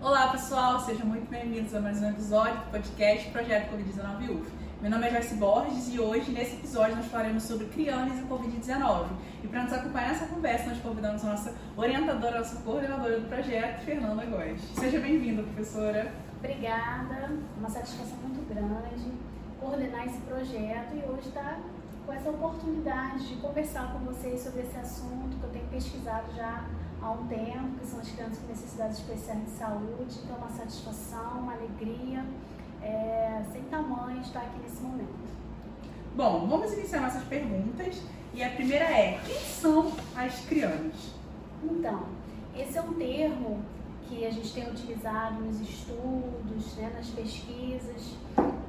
Olá pessoal, sejam muito bem-vindos a mais um episódio do podcast Projeto Covid-19 UFF. Meu nome é Joyce Borges e hoje, nesse episódio, nós falaremos sobre CRIANES e Covid-19. E para nos acompanhar nessa conversa, nós convidamos a nossa orientadora, a nossa coordenadora do projeto, Fernanda Góes. Seja bem-vinda, professora. Obrigada, uma satisfação muito grande coordenar esse projeto e hoje estar com essa oportunidade de conversar com vocês sobre esse assunto que eu tenho pesquisado já há um tempo, que são as crianças com necessidades especiais de saúde. Então, uma satisfação, uma alegria sem tamanho estar aqui nesse momento. Bom, vamos iniciar nossas perguntas e a primeira é: quem são as crianes? Então, esse é um termo que a gente tem utilizado nos estudos, né, nas pesquisas,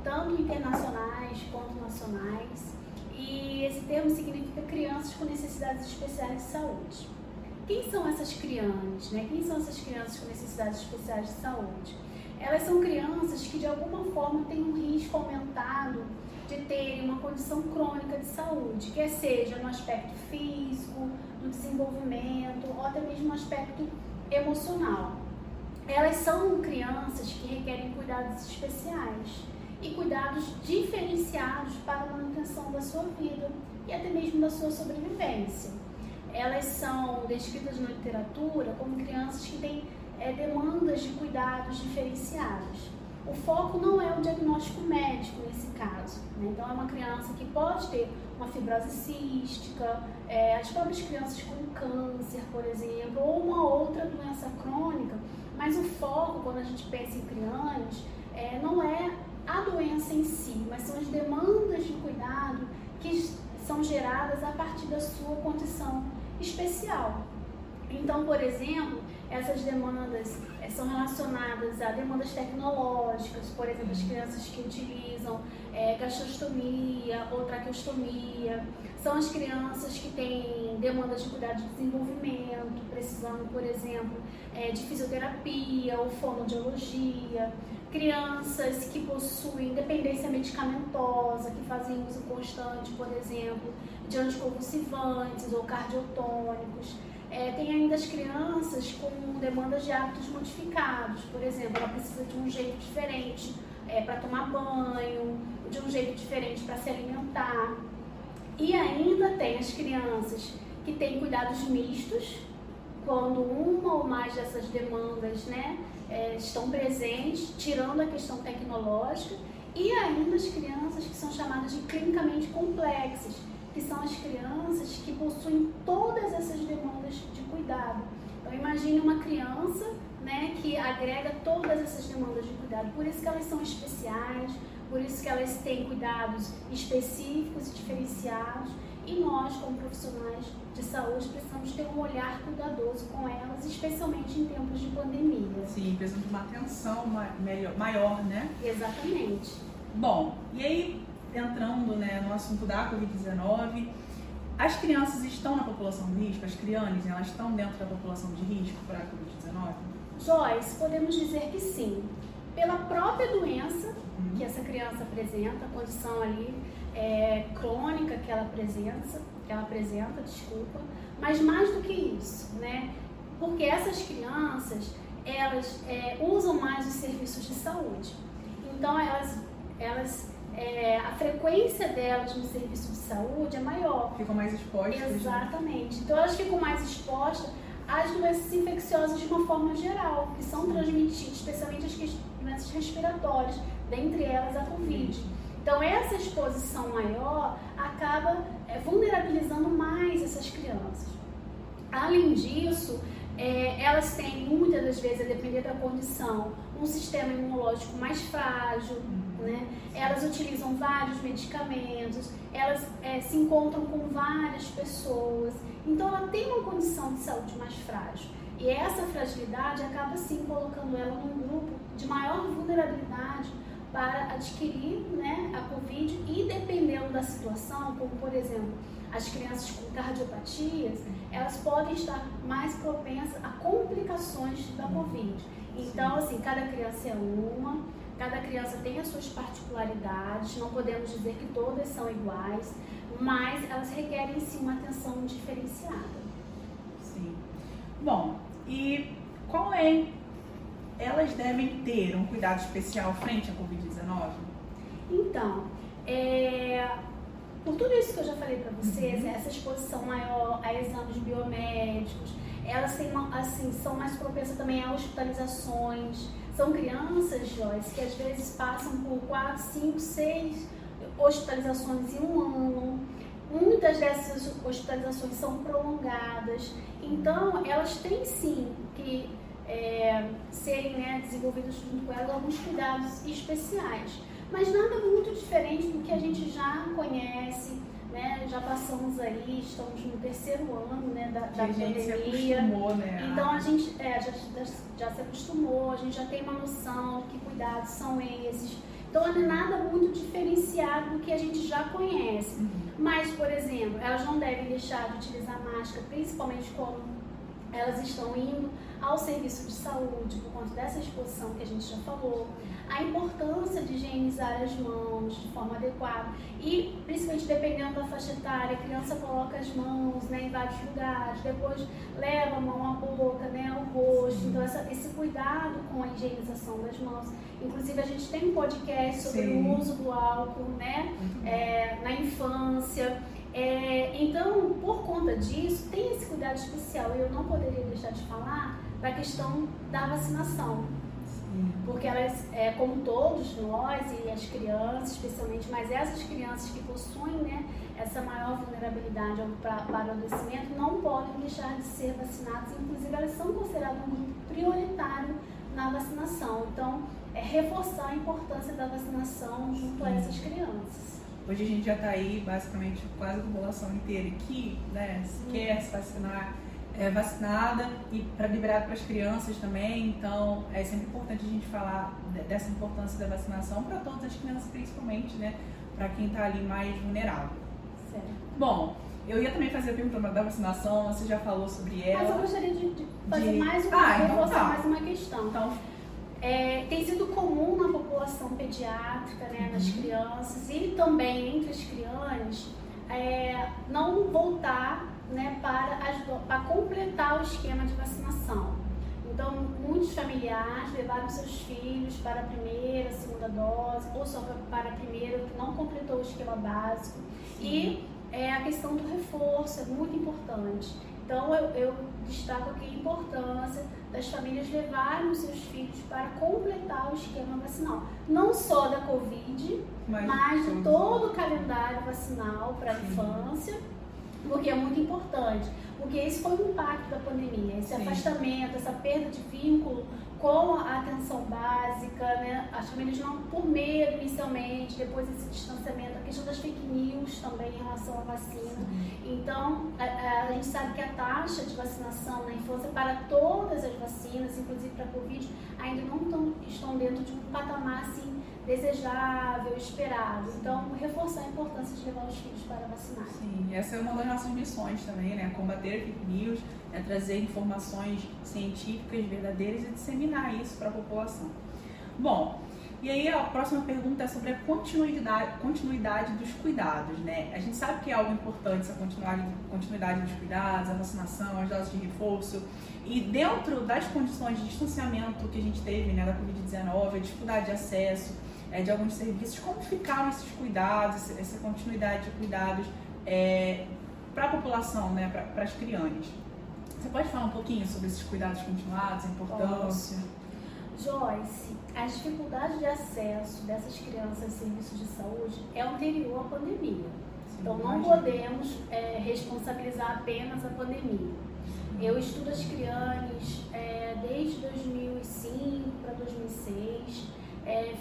tanto internacionais quanto nacionais, e esse termo significa crianças com necessidades especiais de saúde. Quem são essas crianças, né? Quem são essas crianças com necessidades especiais de saúde? Elas são crianças que de alguma forma têm um risco aumentado de terem uma condição crônica de saúde, quer seja no aspecto físico, no desenvolvimento ou até mesmo no aspecto emocional. Elas são crianças que requerem cuidados especiais e cuidados diferenciados para a manutenção da sua vida e até mesmo da sua sobrevivência. Elas são descritas na literatura como crianças que têm demandas de cuidados diferenciados. O foco não é o diagnóstico médico nesse caso, né? Então, é uma criança que pode ter uma fibrose cística, as próprias crianças com câncer, por exemplo, ou uma outra doença crônica, mas o foco, quando a gente pensa em crianças, não é a doença em si, mas são as demandas de cuidado que são geradas a partir da sua condição especial. Então, por exemplo, essas demandas são relacionadas a demandas tecnológicas, por exemplo, as crianças que utilizam gastrostomia ou traqueostomia, são as crianças que têm demandas de cuidado de desenvolvimento, precisando, por exemplo, de fisioterapia ou fonoaudiologia, crianças que possuem dependência medicamentosa, que fazem uso constante, por exemplo, de anticonvulsivantes ou cardiotônicos. Tem ainda as crianças com demandas de hábitos modificados, por exemplo, ela precisa de um jeito diferente para tomar banho, de um jeito diferente para se alimentar. E ainda tem as crianças que têm cuidados mistos, quando uma ou mais dessas demandas, né, estão presentes, tirando a questão tecnológica, e ainda as crianças que são chamadas de clinicamente complexas, que são as crianças que possuem todas essas demandas de cuidado. Então, imagine uma criança, né, que agrega todas essas demandas de cuidado. Por isso que elas são especiais, por isso que elas têm cuidados específicos e diferenciados. E nós, como profissionais de saúde, precisamos ter um olhar cuidadoso com elas, especialmente em tempos de pandemia. Sim, precisamos de uma atenção maior, né? Exatamente. Bom, e aí, entrando, né, no assunto da Covid-19, as crianças estão na população de risco? As crianes, elas estão dentro da população de risco para a Covid-19? Joyce, podemos dizer que sim. Pela própria doença que essa criança apresenta, a condição ali crônica que ela apresenta, mas mais do que isso, né? Porque essas crianças, elas usam mais os serviços de saúde. Então, a frequência delas no serviço de saúde é maior. Ficam mais expostas. Exatamente. Né? Então, elas ficam mais expostas às doenças infecciosas de uma forma geral, que são transmitidas, especialmente as doenças respiratórias, dentre elas a Covid. Então, essa exposição maior acaba vulnerabilizando mais essas crianças. Além disso, elas têm, muitas das vezes, a depender da condição, um sistema imunológico mais frágil, né? Elas utilizam vários medicamentos, elas se encontram com várias pessoas, então ela tem uma condição de saúde mais frágil. E essa fragilidade acaba, sim, colocando ela num grupo de maior vulnerabilidade para adquirir, né, a Covid, e dependendo da situação, como por exemplo, as crianças com cardiopatias, elas podem estar mais propensas a complicações da Covid. Então, assim, cada criança é uma, cada criança tem as suas particularidades, não podemos dizer que todas são iguais, mas elas requerem, sim, uma atenção diferenciada. Sim. Bom, e qual é elas devem ter um cuidado especial frente à Covid-19? Então, por tudo isso que eu já falei para vocês, essa exposição maior a exames biomédicos, elas têm são mais propensas também a hospitalizações. São crianças, Joyce, que às vezes passam por 4, 5, 6 hospitalizações em um ano. Muitas dessas hospitalizações são prolongadas. Então, elas têm sim que serem desenvolvidas junto com elas alguns cuidados especiais. Mas nada muito diferente do que a gente já conhece, né? Já passamos aí, estamos no terceiro ano, né, da pandemia. A gente se acostumou, né? Então a gente já se acostumou, a gente já tem uma noção que cuidados são esses. Então não é nada muito diferenciado do que a gente já conhece. Mas, por exemplo, elas não devem deixar de utilizar máscara, principalmente quando elas estão indo ao serviço de saúde, por conta dessa exposição que a gente já falou, a importância de higienizar as mãos de forma adequada e, principalmente dependendo da faixa etária, a criança coloca as mãos em vários lugares, depois leva a mão à boca, ao rosto, então esse cuidado com a higienização das mãos. Inclusive, a gente tem um podcast sobre o uso do álcool, na infância. Então, por conta disso, tem esse cuidado especial, e eu não poderia deixar de falar da questão da vacinação. Sim. Porque elas, como todos nós e as crianças especialmente, mas essas crianças que possuem essa maior vulnerabilidade para o adoecimento, não podem deixar de ser vacinadas, inclusive elas são consideradas um grupo prioritário na vacinação. Então, reforçar a importância da vacinação junto a essas crianças. Hoje a gente já está aí, basicamente, quase a população inteira aqui, quer se vacinar, é vacinada, e para liberar para as crianças também. Então, é sempre importante a gente falar dessa importância da vacinação para todas as crianças, principalmente, para quem está ali mais vulnerável. Certo. Bom, eu ia também fazer a pergunta da vacinação, você já falou sobre ela. Mas eu gostaria de fazer mais uma mais uma questão. Então, tem sido comum na população pediátrica, nas crianças e também entre as crianças, não voltar para completar o esquema de vacinação. Então, muitos familiares levaram seus filhos para a primeira, segunda dose, ou só para a primeira, que não completou o esquema básico. Sim. E a questão do reforço é muito importante. Então, eu destaco aqui a importância das famílias levarem os seus filhos para completar o esquema vacinal. Não só da Covid, mas de todo o calendário vacinal para a infância, porque é muito importante. Porque esse foi o impacto da pandemia, esse afastamento, essa perda de vínculo com a atenção básica, as famílias não, por medo inicialmente, depois esse distanciamento, a questão das fake news também em relação à vacina. Então, a gente sabe que a taxa de vacinação na infância para todas as vacinas, inclusive para a Covid, ainda não estão dentro de um patamar assim desejável, esperado. Então, reforçar a importância de levar os filhos para vacinar. Sim, essa é uma das nossas missões também, combater fake news, trazer informações científicas verdadeiras e disseminar isso para a população. Bom, e aí a próxima pergunta é sobre a continuidade dos cuidados, A gente sabe que é algo importante essa continuidade dos cuidados, a vacinação, as doses de reforço, e dentro das condições de distanciamento que a gente teve, da Covid-19, a dificuldade de acesso de alguns serviços, como ficaram esses cuidados, essa continuidade de cuidados para a população, para as crianças. Você pode falar um pouquinho sobre esses cuidados continuados, a importância? Joyce, a dificuldade de acesso dessas crianças a serviços de saúde é anterior à pandemia. Sim, então, não podemos responsabilizar apenas a pandemia. Eu estudo as CRIANES desde 2005 para 2006.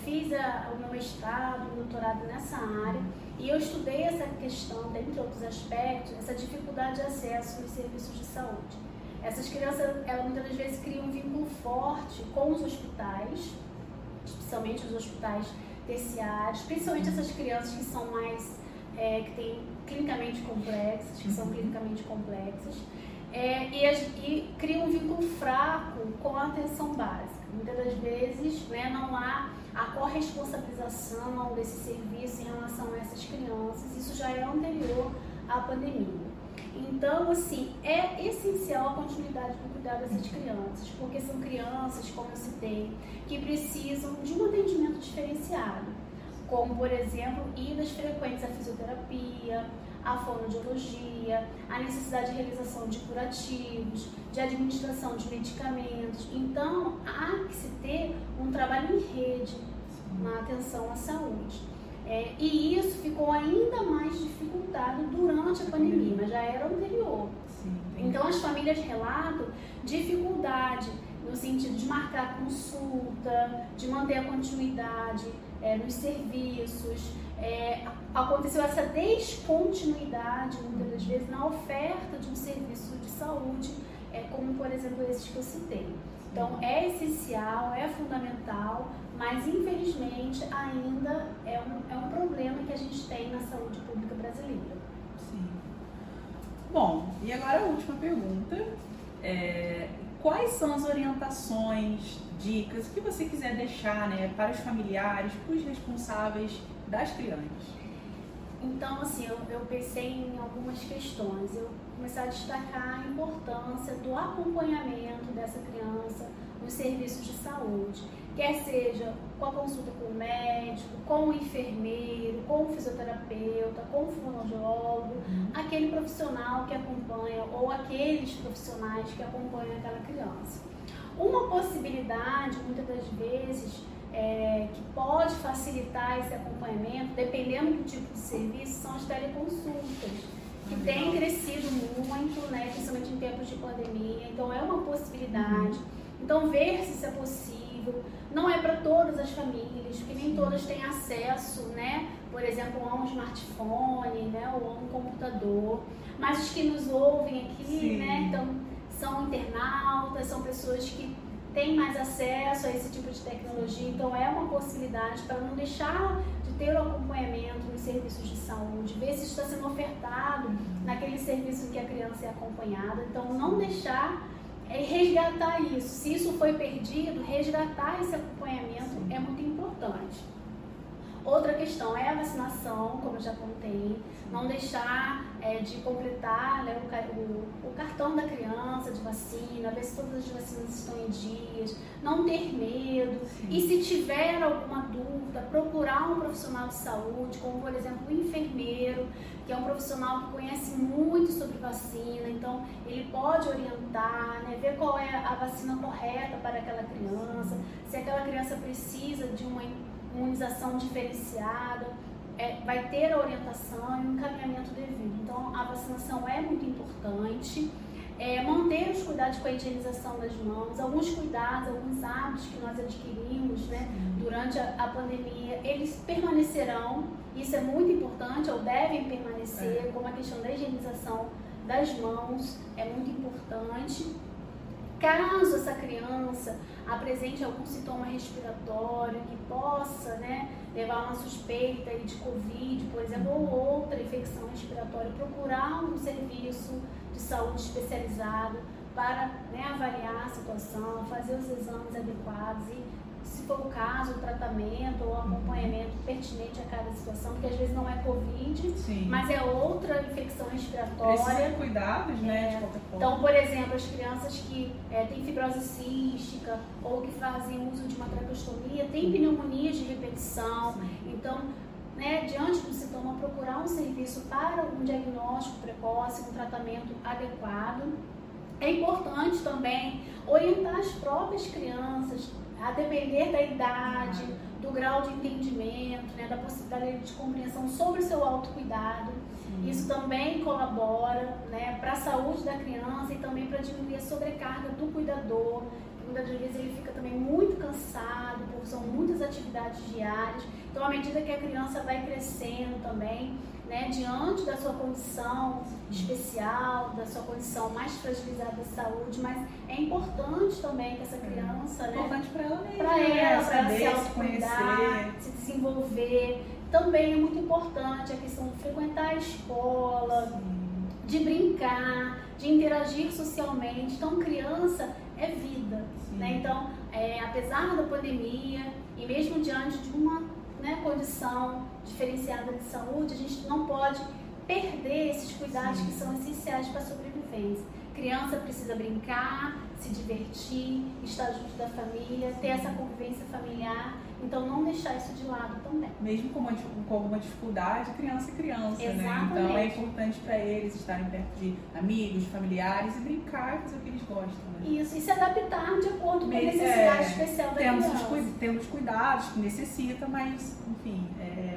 Fiz o meu mestrado, o doutorado nessa área, e eu estudei essa questão, dentre outros aspectos, essa dificuldade de acesso aos serviços de saúde. Essas crianças, elas muitas vezes criam um vínculo forte com os hospitais, especialmente os hospitais terciários, principalmente essas crianças que são que têm clinicamente complexas, e criam um vínculo fraco com a atenção básica. Muitas das vezes não há a corresponsabilização desse serviço em relação a essas crianças, isso já é anterior à pandemia. Então, assim, é essencial a continuidade do cuidado dessas crianças, porque são crianças, como eu citei, que precisam de um atendimento diferenciado, como, por exemplo, idas frequentes à fisioterapia, à fonoaudiologia, a necessidade de realização de curativos, de administração de medicamentos. Então, há que se ter um trabalho em rede na atenção à saúde. E isso ficou ainda mais dificultado durante a pandemia, mas já era anterior. Sim, então as famílias relatam dificuldade no sentido de marcar consulta, de manter a continuidade nos serviços. Aconteceu essa descontinuidade, muitas das vezes, na oferta de um serviço de saúde, como, por exemplo, esses que eu citei. Então, é essencial, é fundamental, mas infelizmente ainda é um problema que a gente tem na saúde pública brasileira. Sim. Bom, e agora a última pergunta. Quais são as orientações, dicas, o que você quiser deixar, né, para os familiares, para os responsáveis das crianças? Então, assim, eu pensei em algumas questões. Eu comecei a destacar a importância do acompanhamento dessa criança nos serviços de saúde, quer seja com a consulta com o médico, com o enfermeiro, com o fisioterapeuta, com o fonoaudiólogo, aquele profissional que acompanha ou aqueles profissionais que acompanham aquela criança. Uma possibilidade, muitas das vezes, que pode facilitar esse acompanhamento, dependendo do tipo de serviço, são as teleconsultas, que têm crescido muito, né, principalmente em tempos de pandemia. Então, é uma possibilidade. Então, ver se isso é possível. Não é para todas as famílias, porque nem todas têm acesso, né, por exemplo, a um smartphone, né, ou a um computador. Mas os que nos ouvem aqui, né, então, são internautas, são pessoas que têm mais acesso a esse tipo de tecnologia. Então, é uma possibilidade para não deixar de ter o acompanhamento nos serviços de saúde, ver se está sendo ofertado naquele serviço que a criança é acompanhada. Então, não deixar... resgatar isso. Se isso foi perdido, resgatar esse acompanhamento é muito importante. Outra questão é a vacinação, como eu já contei. Não deixar de completar, né, o cartão da criança de vacina, ver se todas as vacinas estão em dias, não ter medo. Sim. E se tiver alguma dúvida, procurar um profissional de saúde, como, por exemplo, o enfermeiro, que é um profissional que conhece muito sobre vacina. Então, ele pode orientar, né, ver qual é a vacina correta para aquela criança, se aquela criança precisa de uma imunização diferenciada, vai ter a orientação e o encaminhamento devido. Então, a vacinação é muito importante. Manter os cuidados com a higienização das mãos, alguns cuidados, alguns hábitos que nós adquirimos, né, durante a pandemia, eles permanecerão, isso é muito importante, ou devem permanecer, como a questão da higienização das mãos é muito importante. Caso essa criança apresente algum sintoma respiratório que possa, né, levar uma suspeita de Covid, por exemplo, ou outra infecção respiratória, procurar um serviço de saúde especializado para, né, avaliar a situação, fazer os exames adequados e, se for o caso, o tratamento ou acompanhamento pertinente a cada situação, porque às vezes não é Covid, mas é outra infecção respiratória. Precisa de cuidados, né, de qualquer forma. Então, por exemplo, as crianças que têm fibrose cística ou que fazem uso de uma traqueostomia têm pneumonias de repetição. Então, né, diante do sintoma, procurar um serviço para um diagnóstico precoce, um tratamento adequado. É importante também orientar as próprias crianças, a depender da idade, do grau de entendimento, né, da possibilidade de compreensão sobre o seu autocuidado. Isso também colabora, né, para a saúde da criança e também para diminuir a sobrecarga do cuidador. Muitas vezes ele fica também muito cansado, porque são muitas atividades diárias. Então, à medida que a criança vai crescendo também, né, diante da sua condição especial, da sua condição mais fragilizada de saúde, mas é importante também que essa criança, né, importante para ela mesmo, para ela se autocuidar, se desenvolver. Também é muito importante a questão de frequentar a escola, de brincar, de interagir socialmente. Então, criança é vida, né? Então, apesar da pandemia e mesmo diante de uma, né, condição diferenciada de saúde, a gente não pode perder esses cuidados que são essenciais para a sobrevivência. Criança precisa brincar, se divertir, estar junto da família, ter essa convivência familiar. Então, não deixar isso de lado também. Mesmo com alguma dificuldade, criança é criança, exatamente, né? Então, é importante para eles estarem perto de amigos, familiares e brincar, fazer o que eles gostam, né? Isso, e se adaptar de acordo com a necessidade especial da criança. Temos cuidados que necessita, mas, enfim,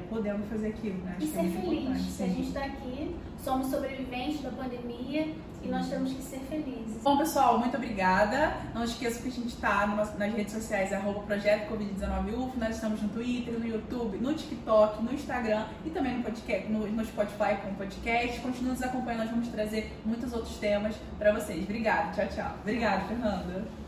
podemos fazer aquilo, né? Acho e ser feliz. A gente está aqui, somos sobreviventes da pandemia, e nós temos que ser felizes. Bom, pessoal, muito obrigada. Não esqueça que a gente está nas redes sociais, @Projeto Covid-19 UFF. Nós estamos no Twitter, no YouTube, no TikTok, no Instagram e também no podcast, no Spotify com podcast. Continue nos acompanhando, nós vamos trazer muitos outros temas para vocês. Obrigada, tchau, tchau. Obrigada, Fernanda.